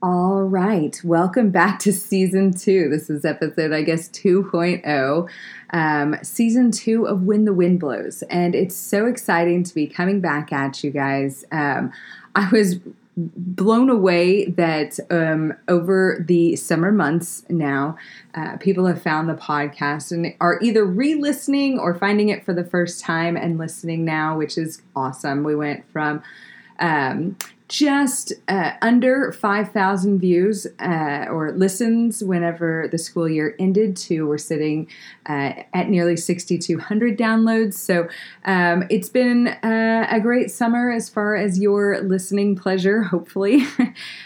All right. Welcome back to Season 2. This is episode, I guess, 2.0. Season 2 of When the Wind Blows. And it's so exciting to be coming back at you guys. I was blown away that over the summer months now, people have found the podcast and are either re-listening or finding it for the first time and listening now, which is awesome. We went from... Just under 5,000 views or listens whenever the school year ended to we're sitting at nearly 6,200 downloads. So it's been a great summer as far as your listening pleasure, hopefully,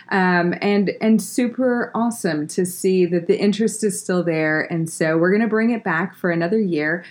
and super awesome to see that the interest is still there. And so we're going to bring it back for another year.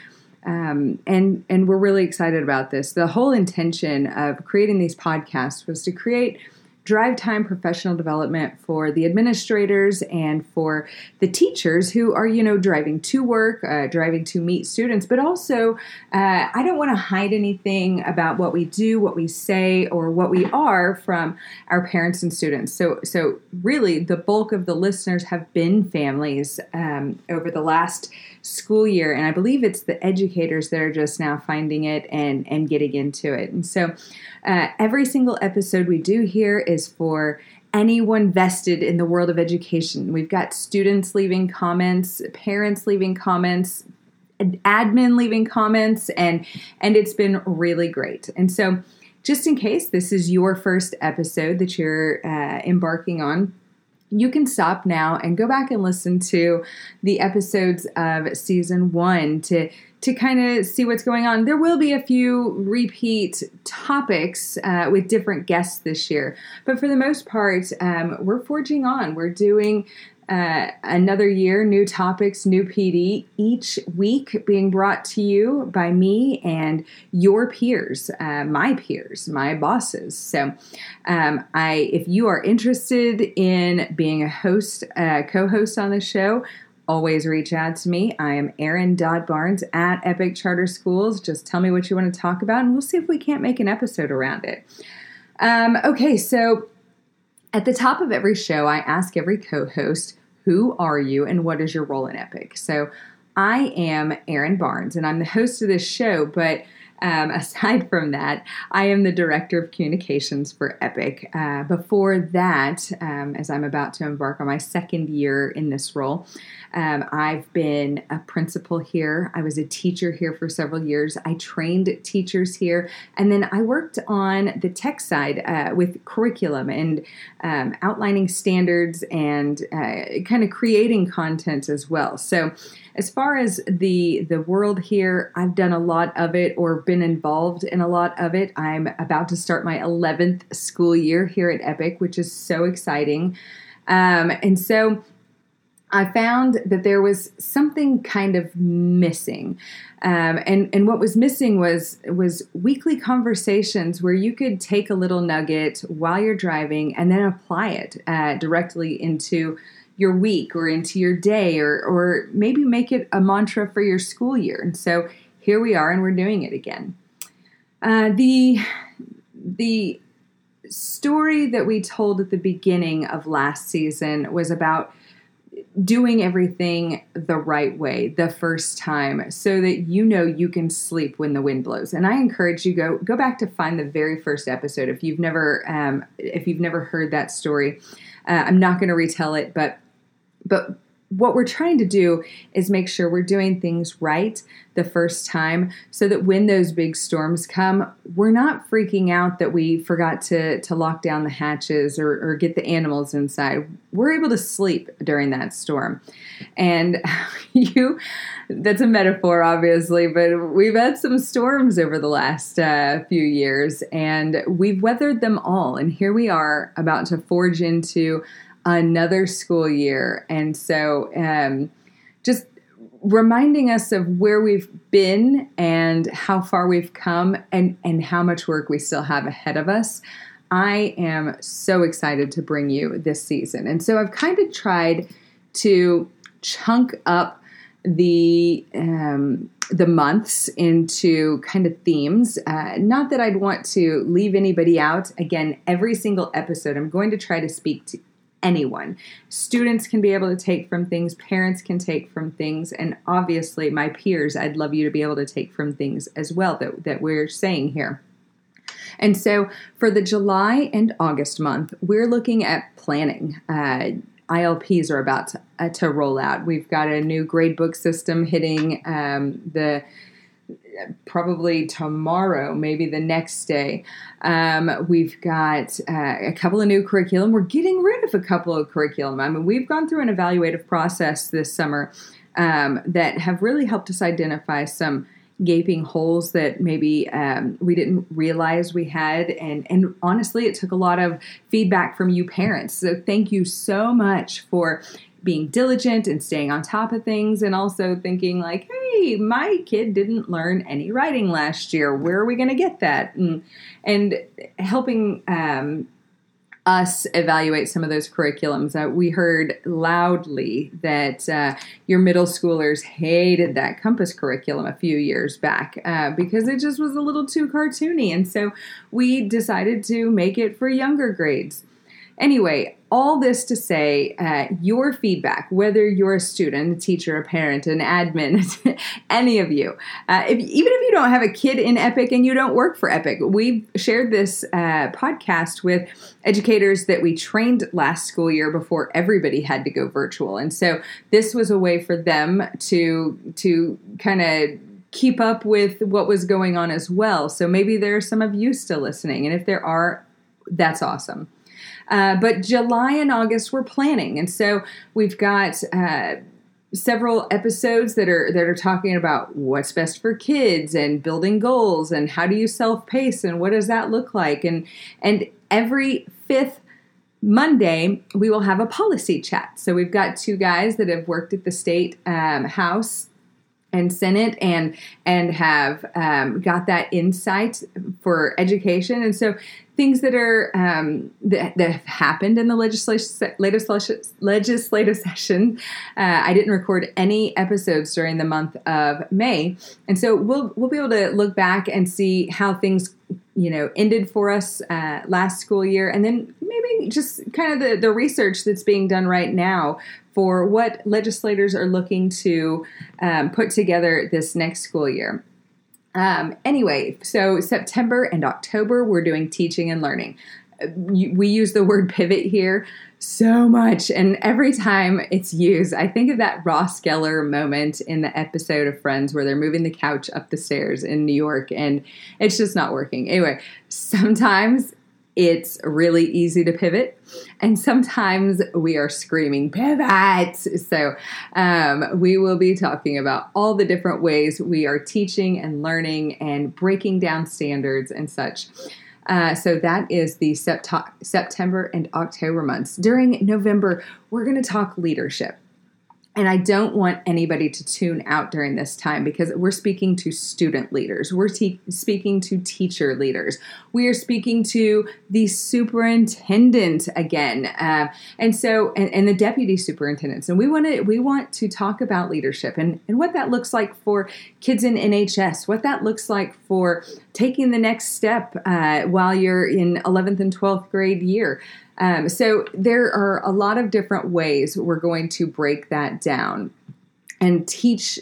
And we're really excited about this. The whole intention of creating these podcasts was to create drive time professional development for the administrators and for the teachers who are, driving to work, driving to meet students, but also I don't want to hide anything about what we do, what we say, or what we are from our parents and students. So really the bulk of the listeners have been families over the last school year, and I believe it's the educators that are just now finding it and getting into it. And so every single episode we do here is for anyone vested in the world of education. We've got students leaving comments, parents leaving comments, admin leaving comments, and it's been really great. And so just in case this is your first episode that you're embarking on, you can stop now and go back and listen to the episodes of Season 1 to kind of see what's going on. There will be a few repeat topics with different guests this year. But for the most part, we're forging on. We're doing another year, new topics, new PD, each week being brought to you by me and your peers, my bosses. So if you are interested in being a host, co-host on the show, always reach out to me. I am Erin Dodd Barnes at Epic Charter Schools. Just tell me what you want to talk about, and we'll see if we can't make an episode around it. Okay, so at the top of every show, I ask every co-host, who are you and what is your role in Epic? So I am Erin Barnes, and I'm the host of this show, but aside from that, I am the Director of Communications for Epic. Before that, as I'm about to embark on my second year in this role, I've been a principal here. I was a teacher here for several years. I trained teachers here. And then I worked on the tech side with curriculum and outlining standards and kind of creating content as well. So as far as the world here, I've done a lot of it or been involved in a lot of it. I'm about to start my 11th school year here at Epic, which is so exciting. And so I found that there was something kind of missing. And what was missing was weekly conversations where you could take a little nugget while you're driving and then apply it directly into your week or into your day or maybe make it a mantra for your school year. And so here we are, and we're doing it again. The story that we told at the beginning of last season was about doing everything the right way the first time so that you can sleep when the wind blows. And I encourage you, go back to find the very first episode if you've never heard that story. I'm not going to retell it, but what we're trying to do is make sure we're doing things right the first time so that when those big storms come, we're not freaking out that we forgot to lock down the hatches or get the animals inside. We're able to sleep during that storm. And that's a metaphor, obviously, but we've had some storms over the last few years, and we've weathered them all. And here we are about to forge into another school year. And so just reminding us of where we've been and how far we've come and how much work we still have ahead of us. I am so excited to bring you this season. And so I've kind of tried to chunk up the months into kind of themes. Not that I'd want to leave anybody out. Again, every single episode, I'm going to try to speak to anyone. Students can be able to take from things, parents can take from things, and obviously my peers, I'd love you to be able to take from things as well that we're saying here. And so for the July and August month, we're looking at planning. ILPs are about to roll out. We've got a new gradebook system hitting probably tomorrow, maybe the next day. We've got a couple of new curriculum. We're getting rid of a couple of curriculum. I mean, we've gone through an evaluative process this summer that have really helped us identify some gaping holes that maybe we didn't realize we had. And honestly, it took a lot of feedback from you parents. So thank you so much for being diligent and staying on top of things, and also thinking like, hey, my kid didn't learn any writing last year. Where are we going to get that? And helping us evaluate some of those curriculums. We heard loudly that your middle schoolers hated that Compass curriculum a few years back because it just was a little too cartoony. And so we decided to make it for younger grades. Anyway, all this to say, your feedback, whether you're a student, a teacher, a parent, an admin, any of you, even if you don't have a kid in Epic and you don't work for Epic, we've shared this podcast with educators that we trained last school year before everybody had to go virtual. And so this was a way for them to kind of keep up with what was going on as well. So maybe there are some of you still listening, and if there are, that's awesome. But July and August we're planning, and so we've got several episodes that are talking about what's best for kids and building goals and how do you self-pace and what does that look like, and every fifth Monday we will have a policy chat. So we've got two guys that have worked at the state house and Senate and have got that insight for education. And so things that are that have happened in the legislative session. I didn't record any episodes during the month of May, and so we'll be able to look back and see how things ended for us last school year, and then maybe just kind of the research that's being done right now for what legislators are looking to put together this next school year. Anyway, so September and October, we're doing teaching and learning. We use the word pivot here so much, and every time it's used, I think of that Ross Geller moment in the episode of Friends where they're moving the couch up the stairs in New York, and it's just not working. Anyway, sometimes it's really easy to pivot, and sometimes we are screaming, pivot! So we will be talking about all the different ways we are teaching and learning and breaking down standards and such. So that is the September and October months. During November, we're going to talk leadership. And I don't want anybody to tune out during this time because we're speaking to student leaders. We're speaking to teacher leaders. We are speaking to the superintendent again, and the deputy superintendents. And we want to talk about leadership and what that looks like for kids in NHS. What that looks like for taking the next step while you're in 11th and 12th grade year. So there are a lot of different ways we're going to break that down and teach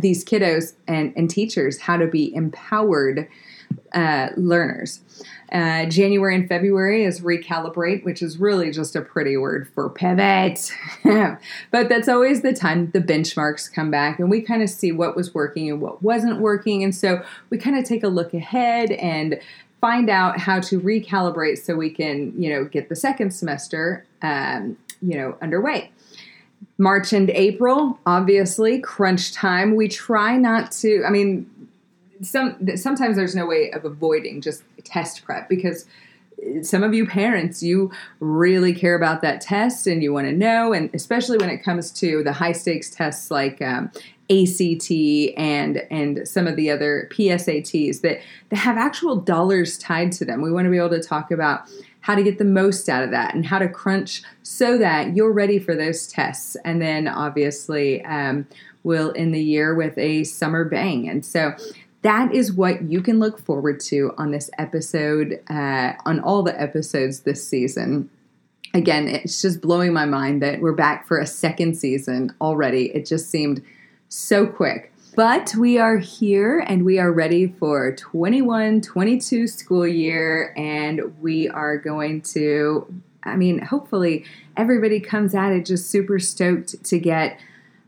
these kiddos and teachers how to be empowered learners. January and February is recalibrate, which is really just a pretty word for pivot. But that's always the time the benchmarks come back and we kind of see what was working and what wasn't working. And so we kind of take a look ahead and find out how to recalibrate so we can, get the second semester, underway. March and April, obviously, crunch time. We try not to, sometimes there's no way of avoiding just test prep because some of you parents, you really care about that test and you want to know, and especially when it comes to the high stakes tests like ACT and some of the other PSATs that have actual dollars tied to them. We want to be able to talk about how to get the most out of that and how to crunch so that you're ready for those tests. And then obviously we'll end the year with a summer bang. And so that is what you can look forward to on this episode, on all the episodes this season. Again, it's just blowing my mind that we're back for a second season already. It just seemed so quick. But we are here and we are ready for 21-22 school year, and we are going to, hopefully everybody comes at it just super stoked to get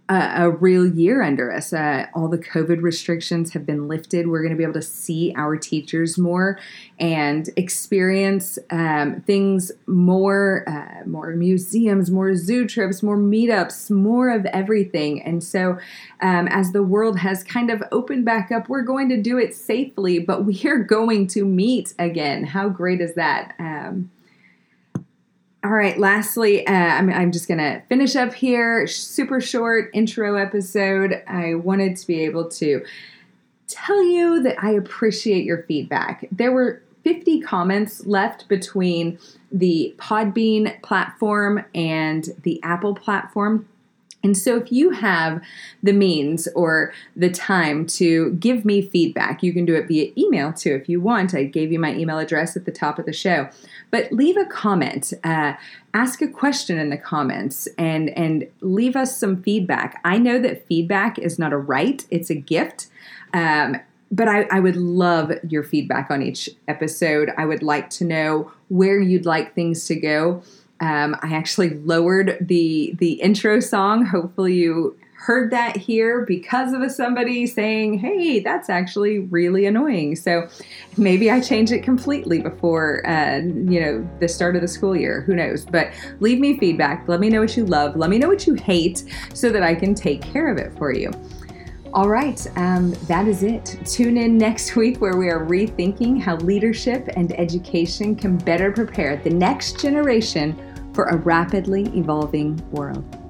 a real year under us. All the COVID restrictions have been lifted. We're going to be able to see our teachers more and experience things more, more museums, more zoo trips, more meetups, more of everything. And so as the world has kind of opened back up, we're going to do it safely, but we are going to meet again. How great is that? All right, lastly, I'm just going to finish up here. Super short intro episode. I wanted to be able to tell you that I appreciate your feedback. There were 50 comments left between the Podbean platform and the Apple platform. And so if you have the means or the time to give me feedback, you can do it via email too if you want. I gave you my email address at the top of the show. But leave a comment, ask a question in the comments, and leave us some feedback. I know that feedback is not a right, it's a gift. But I would love your feedback on each episode. I would like to know where you'd like things to go. I actually lowered the intro song. Hopefully you heard that here because of somebody saying, hey, that's actually really annoying. So maybe I change it completely before, the start of the school year. Who knows? But leave me feedback. Let me know what you love. Let me know what you hate so that I can take care of it for you. All right, that is it. Tune in next week where we are rethinking how leadership and education can better prepare the next generation for a rapidly evolving world.